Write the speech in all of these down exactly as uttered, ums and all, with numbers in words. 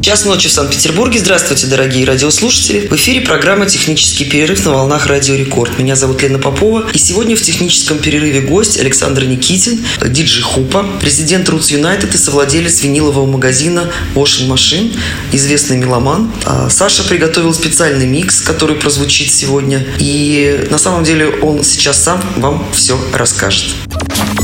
Час ночи в Санкт-Петербурге. Здравствуйте, дорогие радиослушатели. В эфире программа «Технический перерыв» на волнах Радио Рекорд. Меня зовут Лена Попова. И сегодня в техническом перерыве гость Александр Никитин, диджей Хупа, президент Roots United и совладелец винилового магазина Ошен Машин, известный меломан. Саша приготовил специальный микс, который прозвучит сегодня. И на самом деле он сейчас сам вам все расскажет.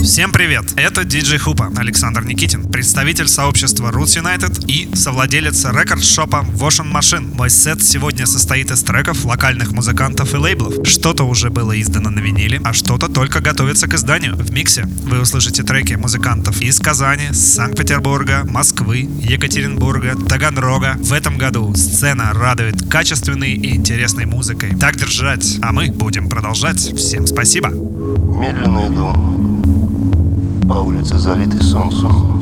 Всем привет! Это диджей Хупа Александр Никитин, представитель сообщества Roots United и совладелец рекорд-шопа Washing Machine. Мой сет сегодня состоит из треков локальных музыкантов и лейблов. Что-то уже было издано на виниле, а что-то только готовится к изданию. В миксе вы услышите треки музыкантов из Казани, Санкт-Петербурга, Москвы, Екатеринбурга, Таганрога. В этом году сцена радует качественной и интересной музыкой. Так держать, а мы будем продолжать. Всем спасибо. Медленно иду по улице, залитой солнцем.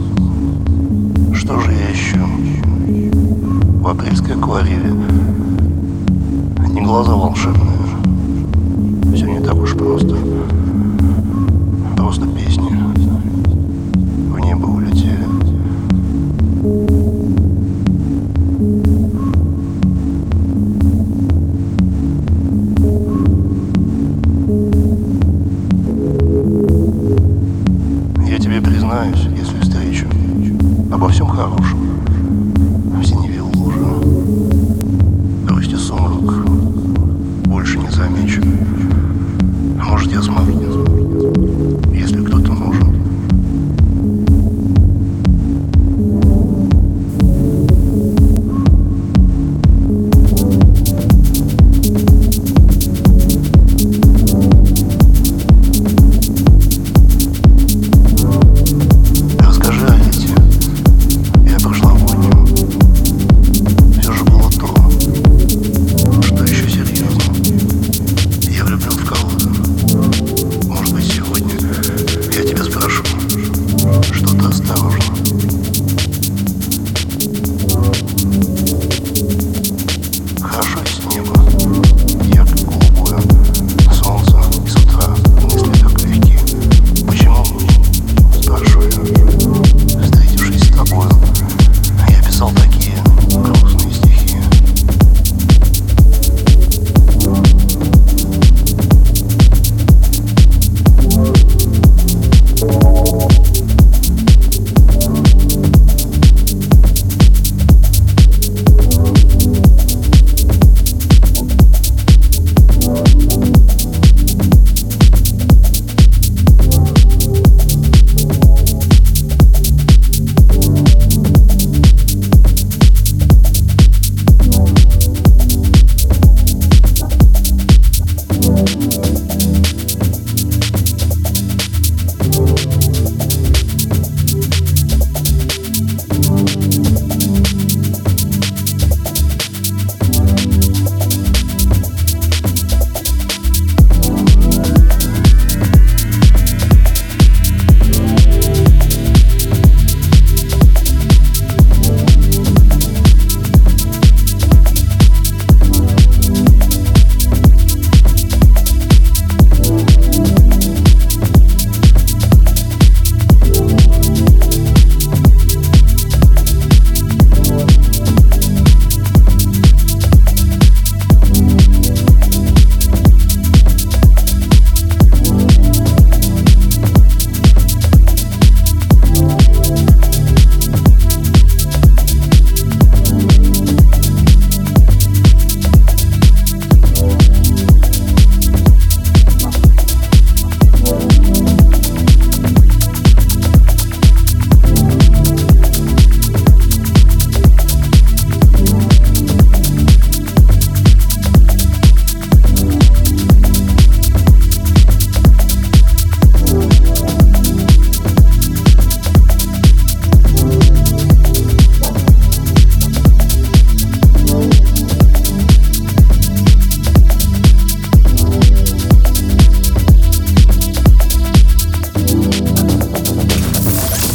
Что же я ищу? В апрельской акварели. Одни глаза волшебные. Все не так уж просто. Просто песни в небо улетели. Я тебе признаюсь, если встречу, обо всем хорошем. В синеве грусти сумрак, больше не замечу. Может, я смогу, если кто-то может.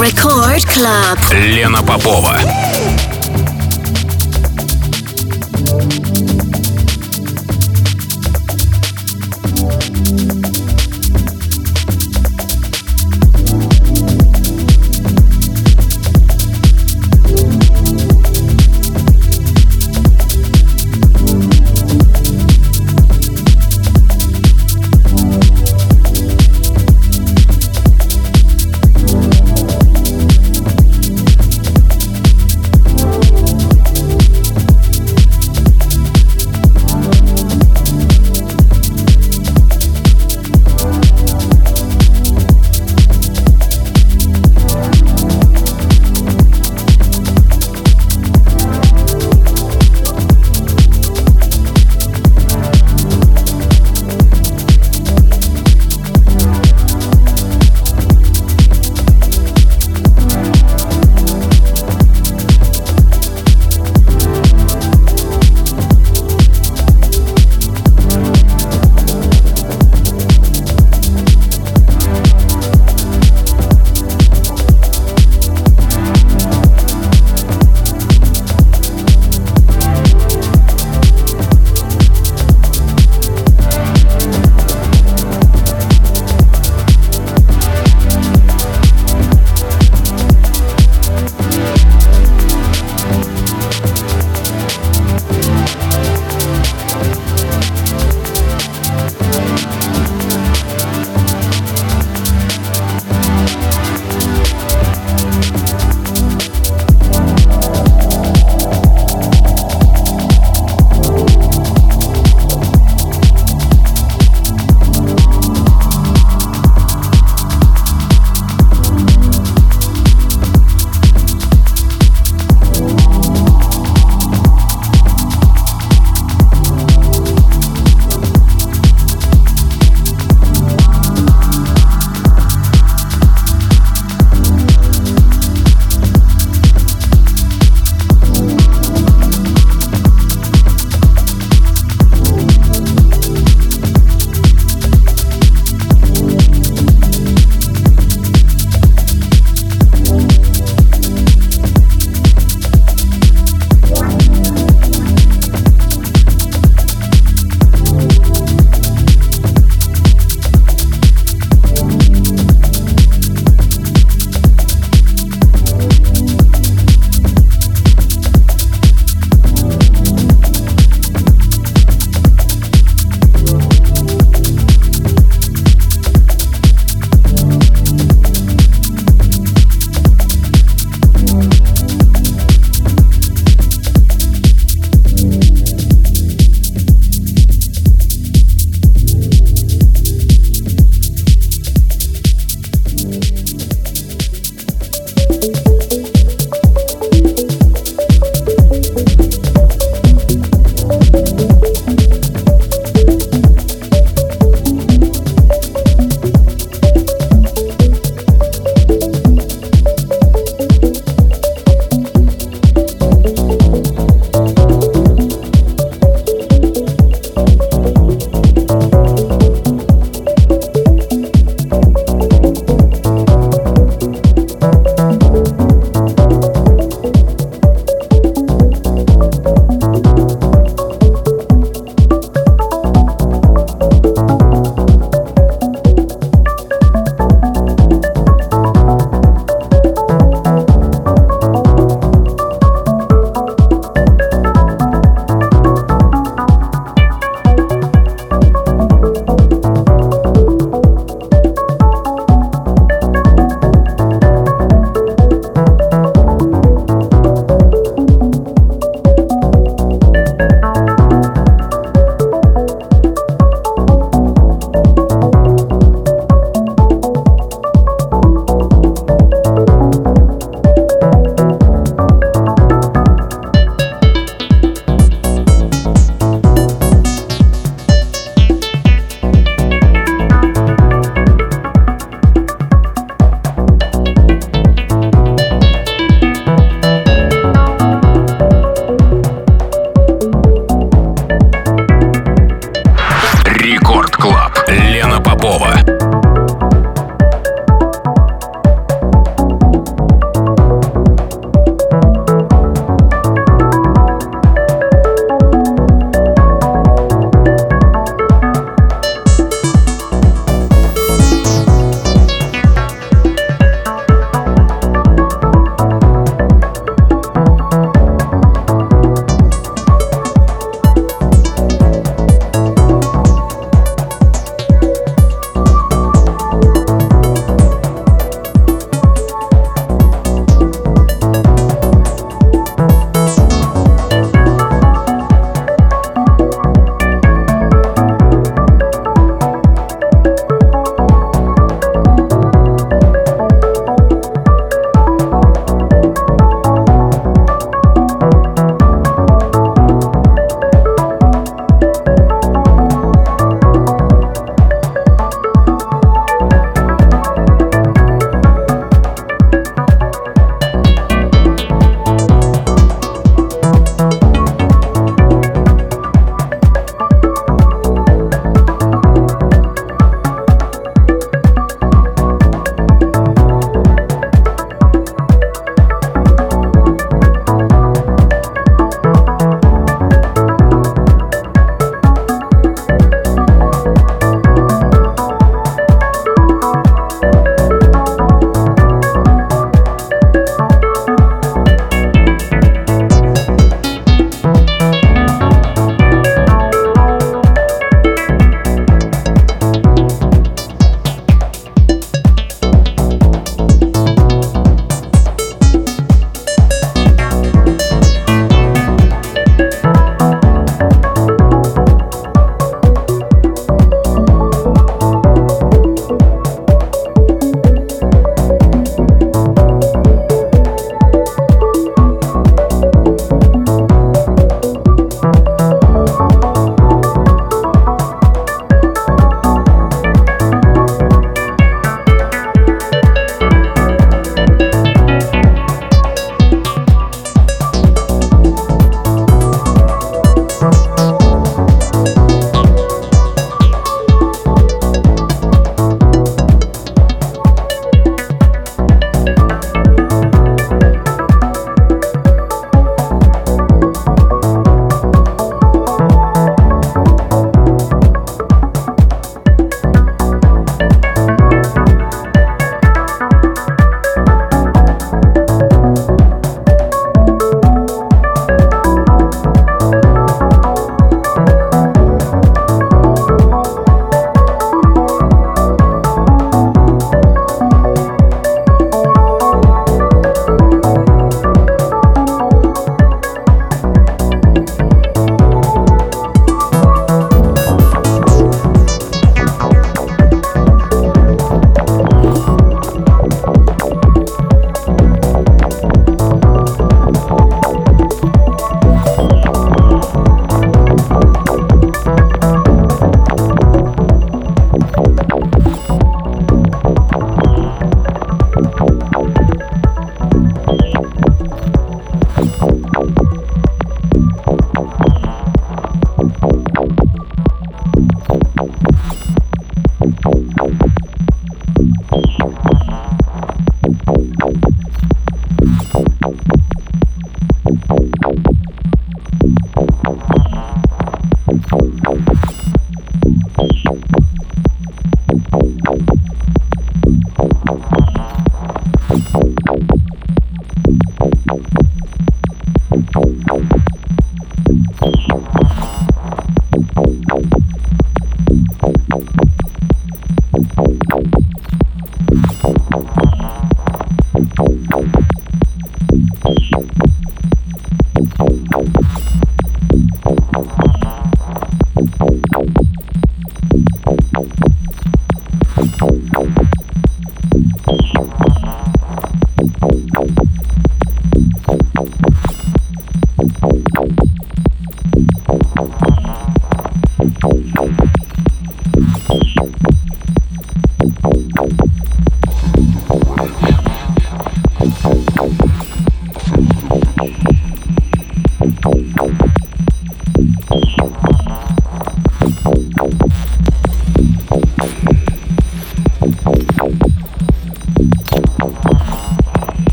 Record Club. Лена Попова.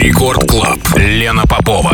Record Club. Лена Попова.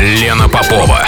Лена Попова.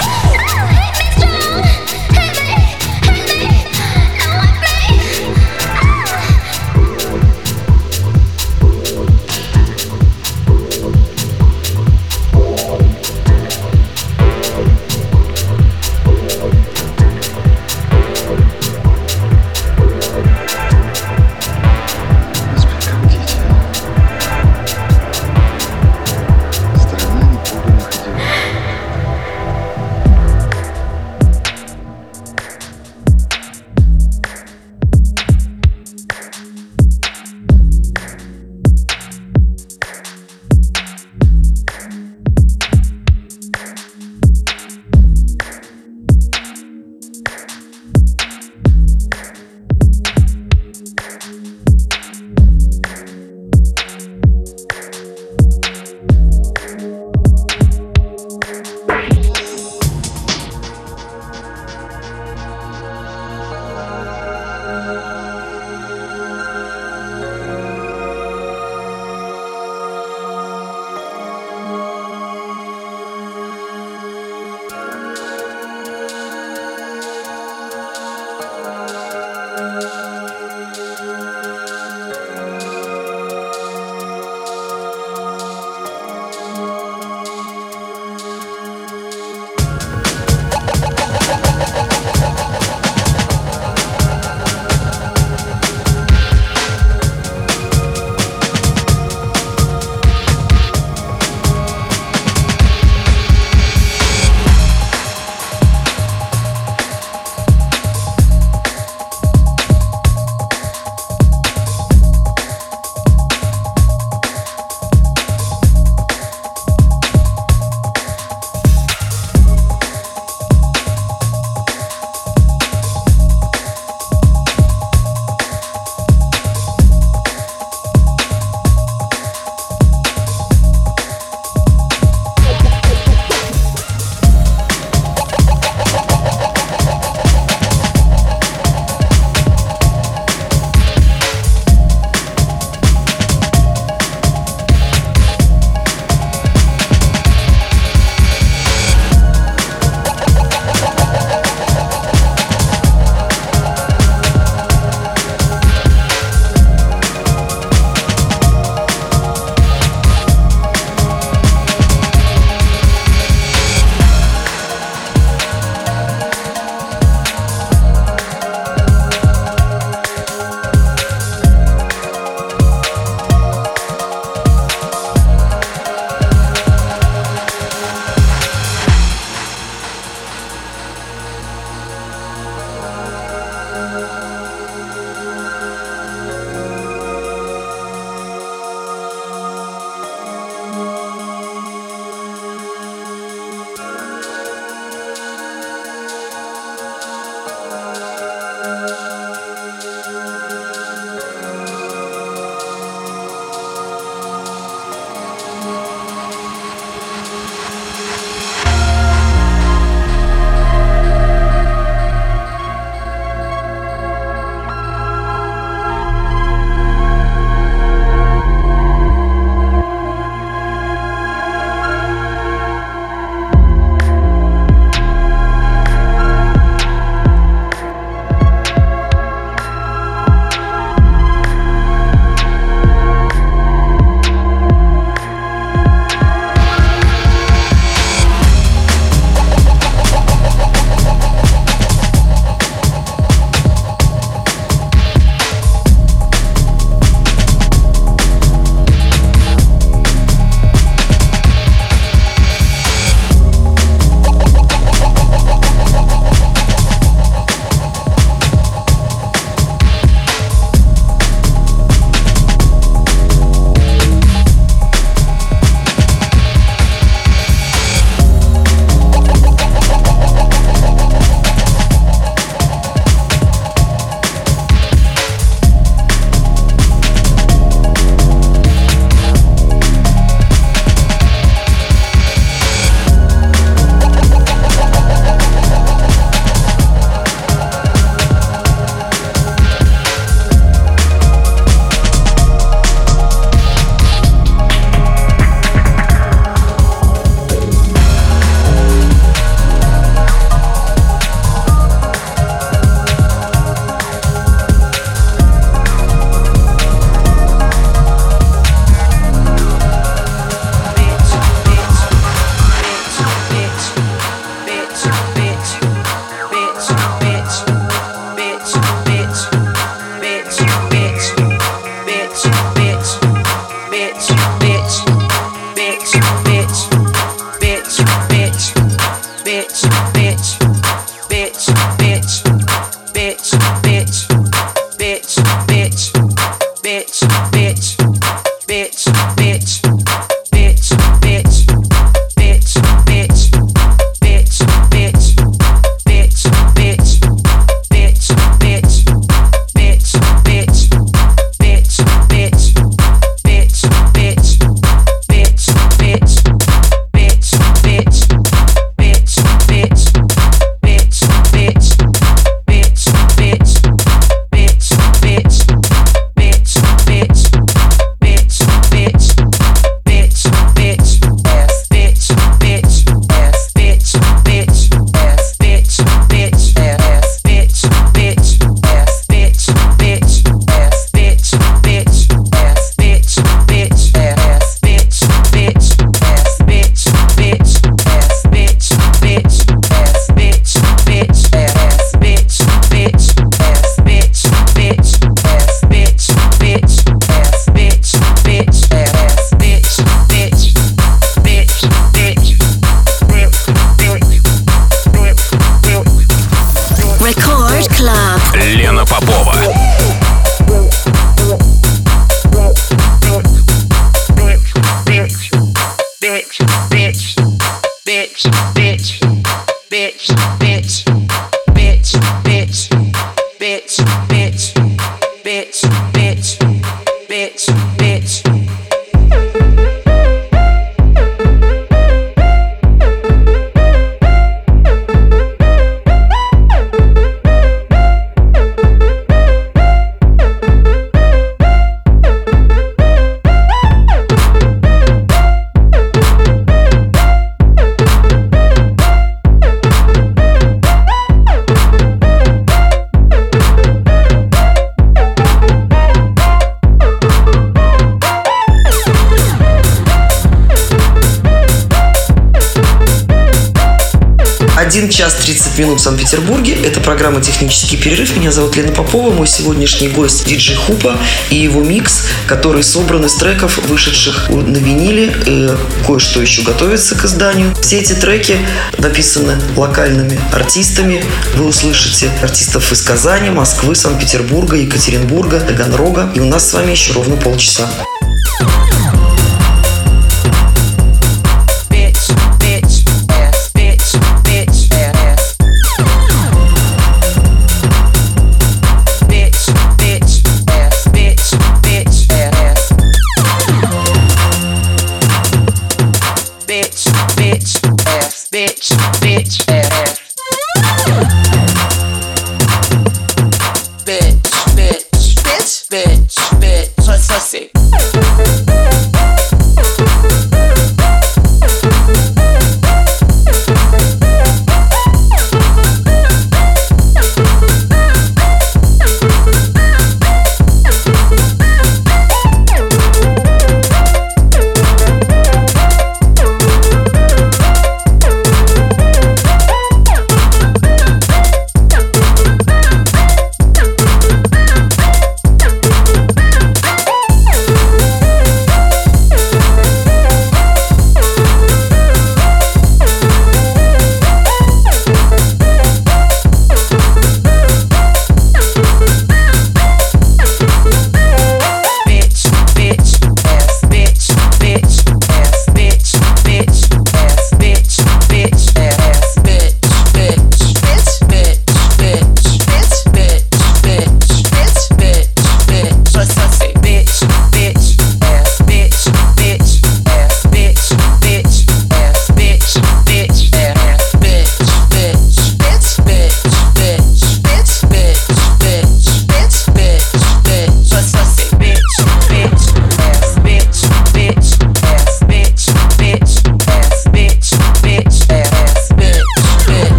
один час тридцать минут в Санкт-Петербурге. Это программа «Технический перерыв». Меня зовут Лена Попова. Мой сегодняшний гость Диджей Хупа и его микс, который собран из треков, вышедших на виниле. И кое-что еще готовится к изданию. Все эти треки написаны локальными артистами. Вы услышите артистов из Казани, Москвы, Санкт-Петербурга, Екатеринбурга, Таганрога. И у нас с вами еще ровно полчаса.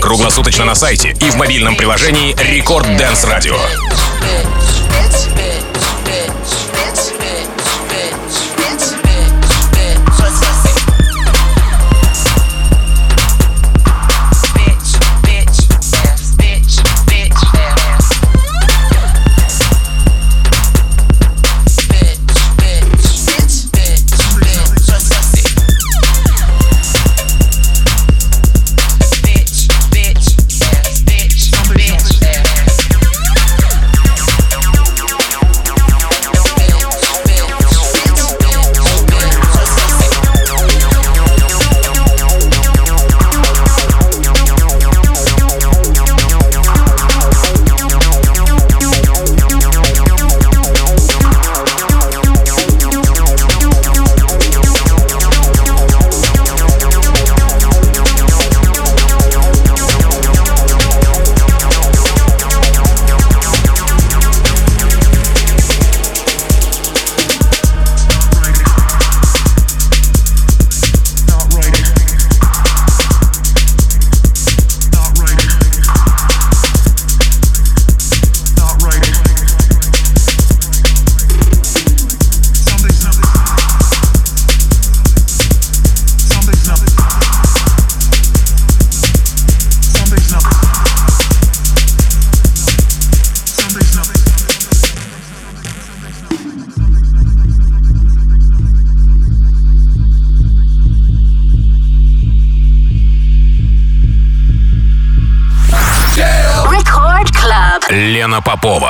Круглосуточно на сайте и в мобильном приложении Record Dance Radio. Лена Попова.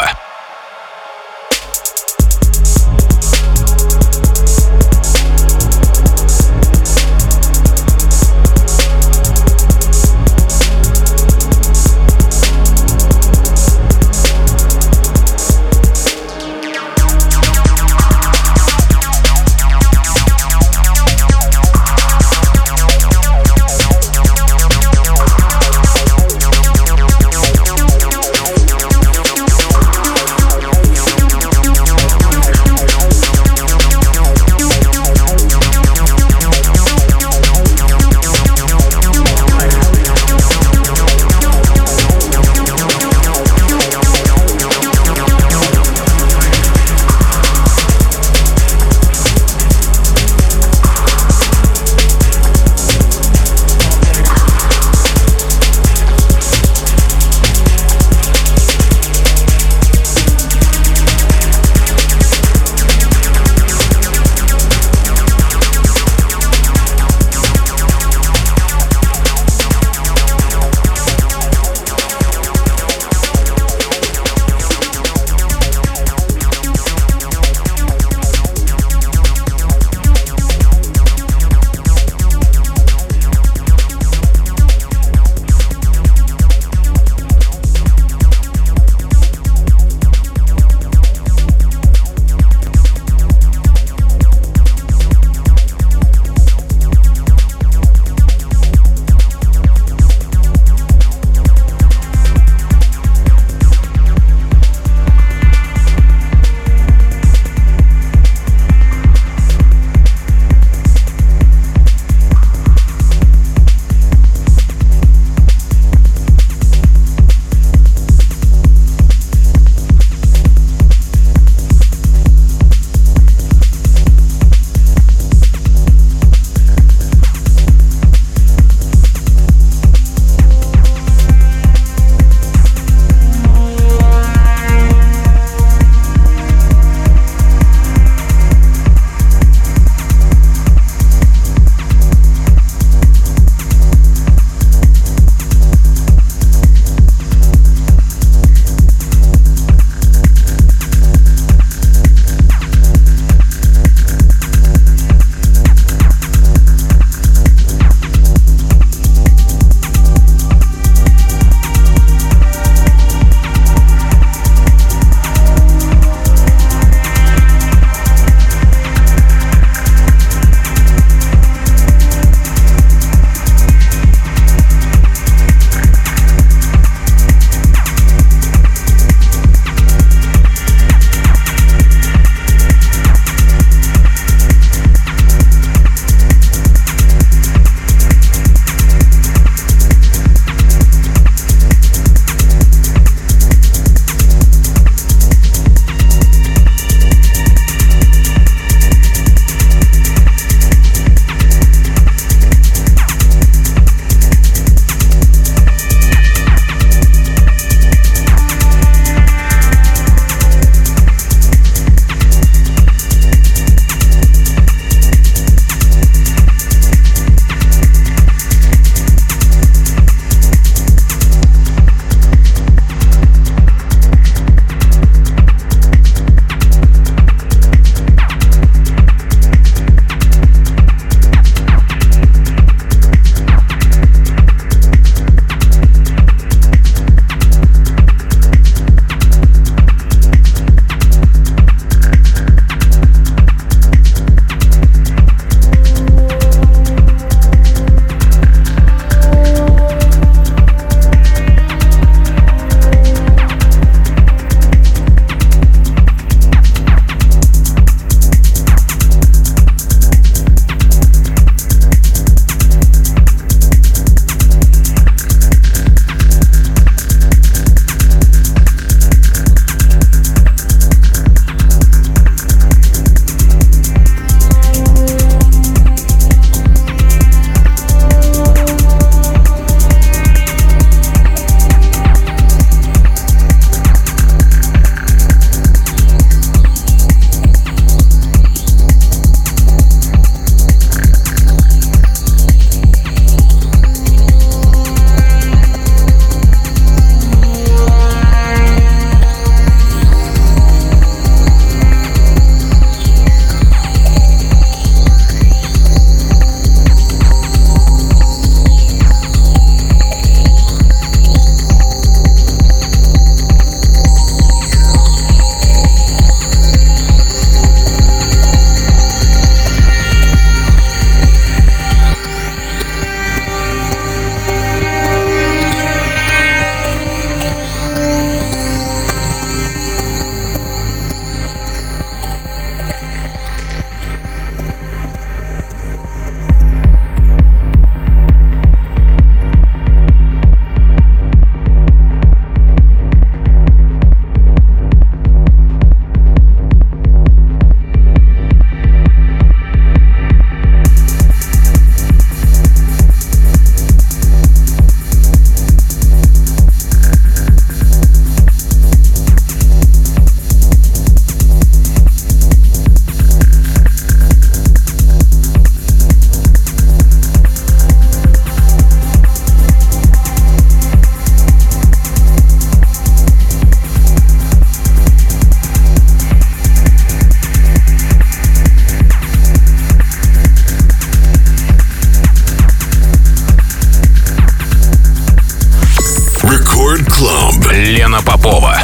Record Club. Лена Попова.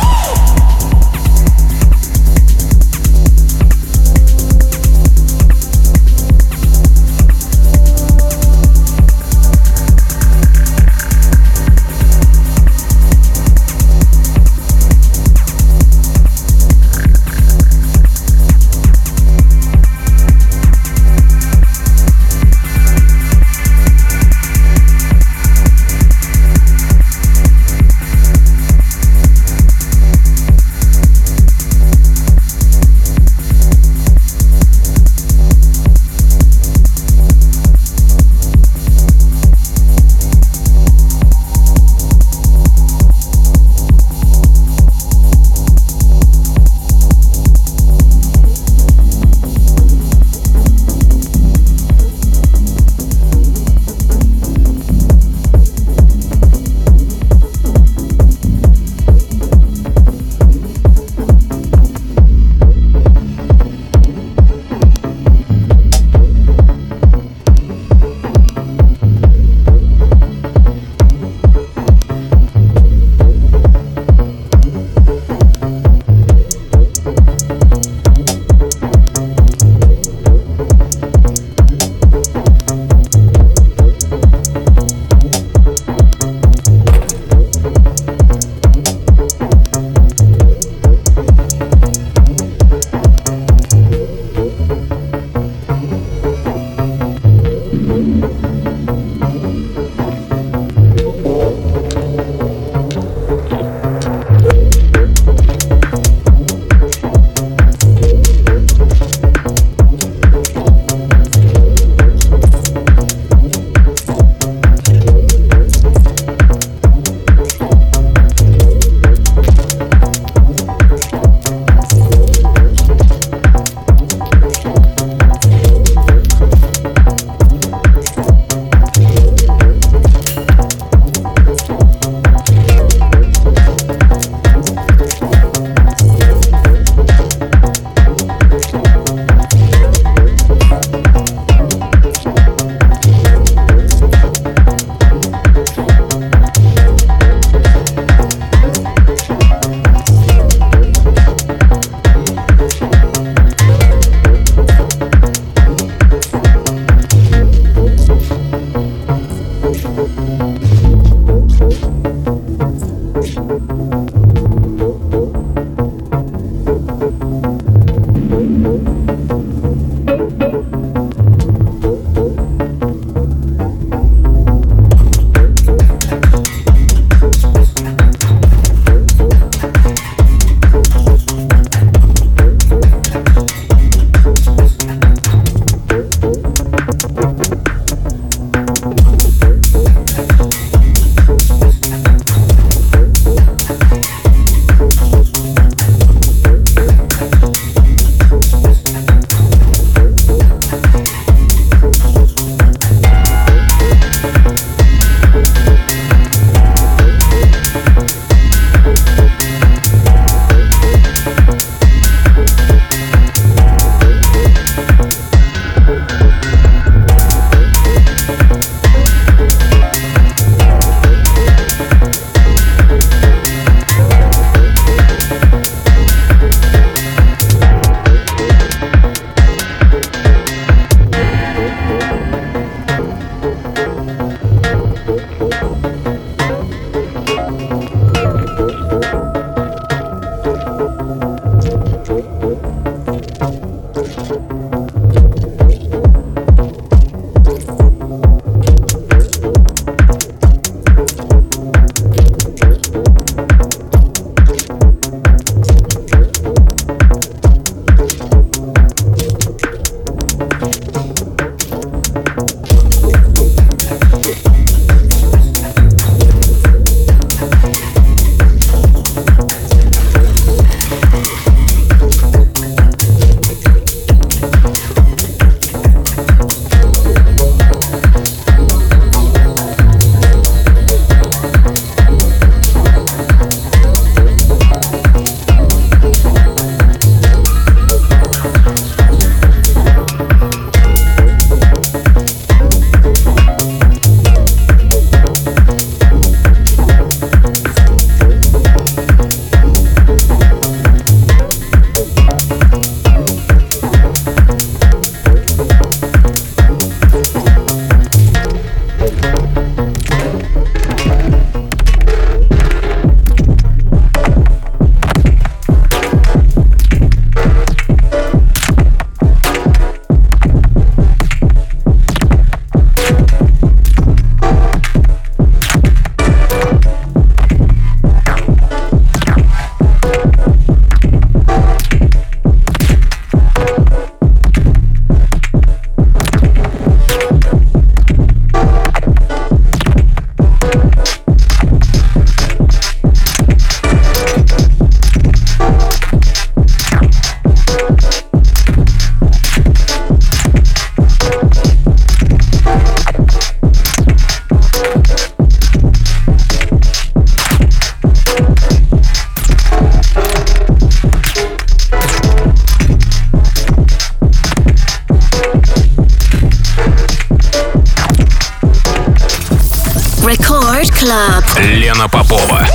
Club. Лена Попова.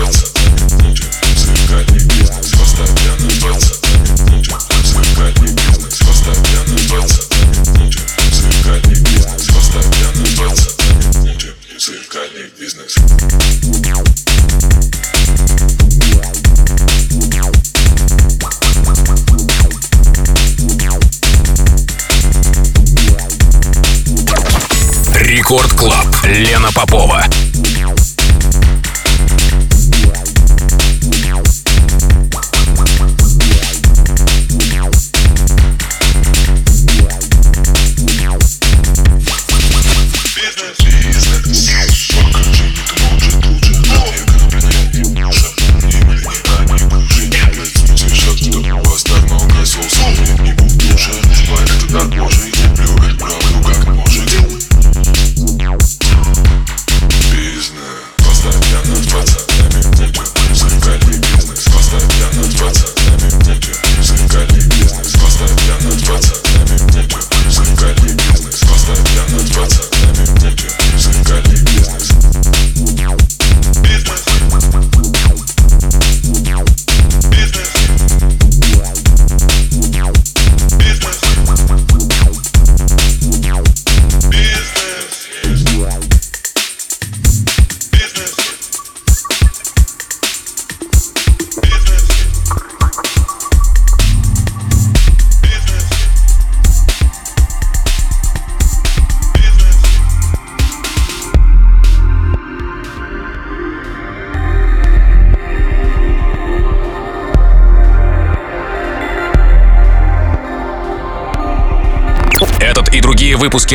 Постоянно двадцать, постоянно двадцать, постоянно двадцать, Record Club. Лена Попова. Выпуски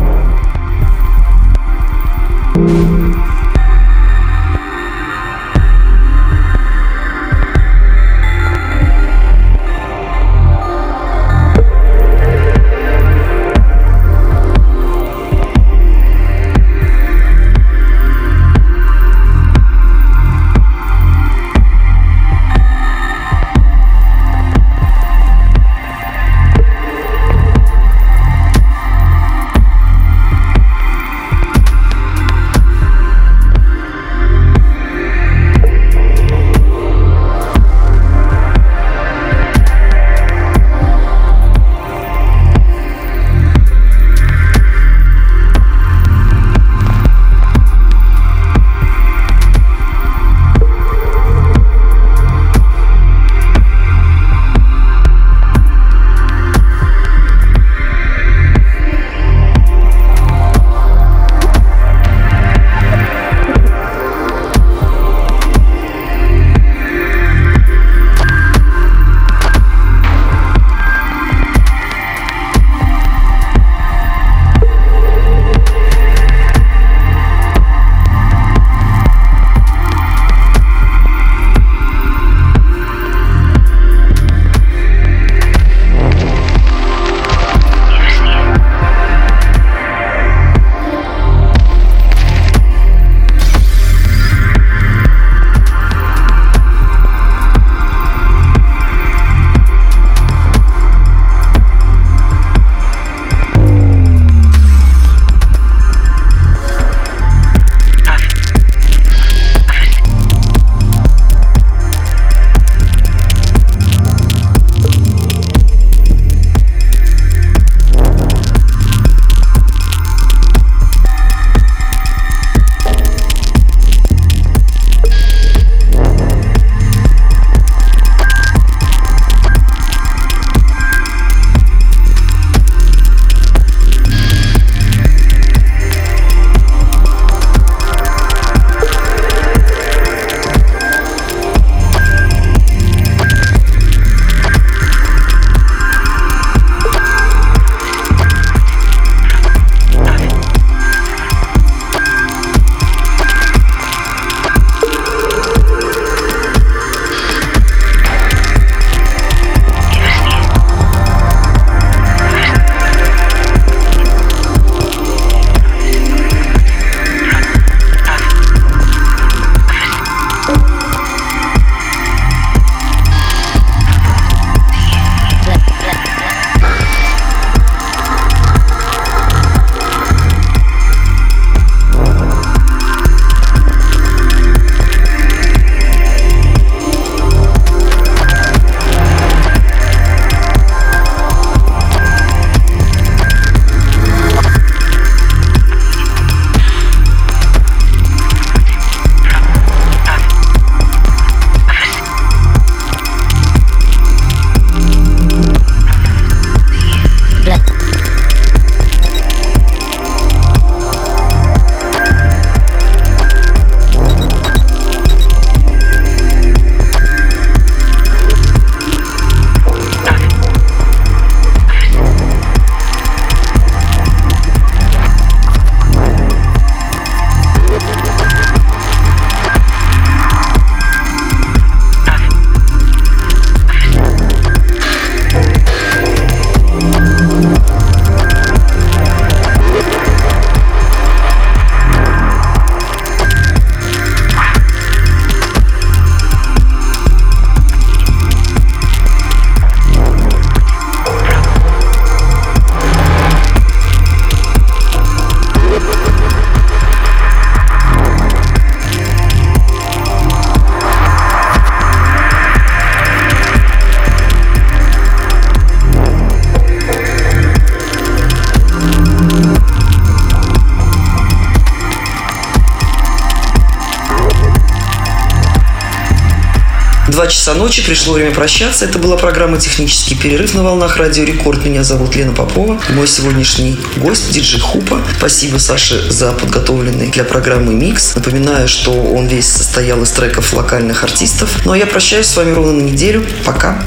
Два часа ночи, пришло время прощаться. Это была программа «Технический перерыв» на волнах Радио Рекорд. Меня зовут Лена Попова. Мой сегодняшний гость — диджей Хупа. Спасибо Саше за подготовленный для программы микс. Напоминаю, что он весь состоял из треков локальных артистов. Ну а я прощаюсь с вами ровно на неделю. Пока.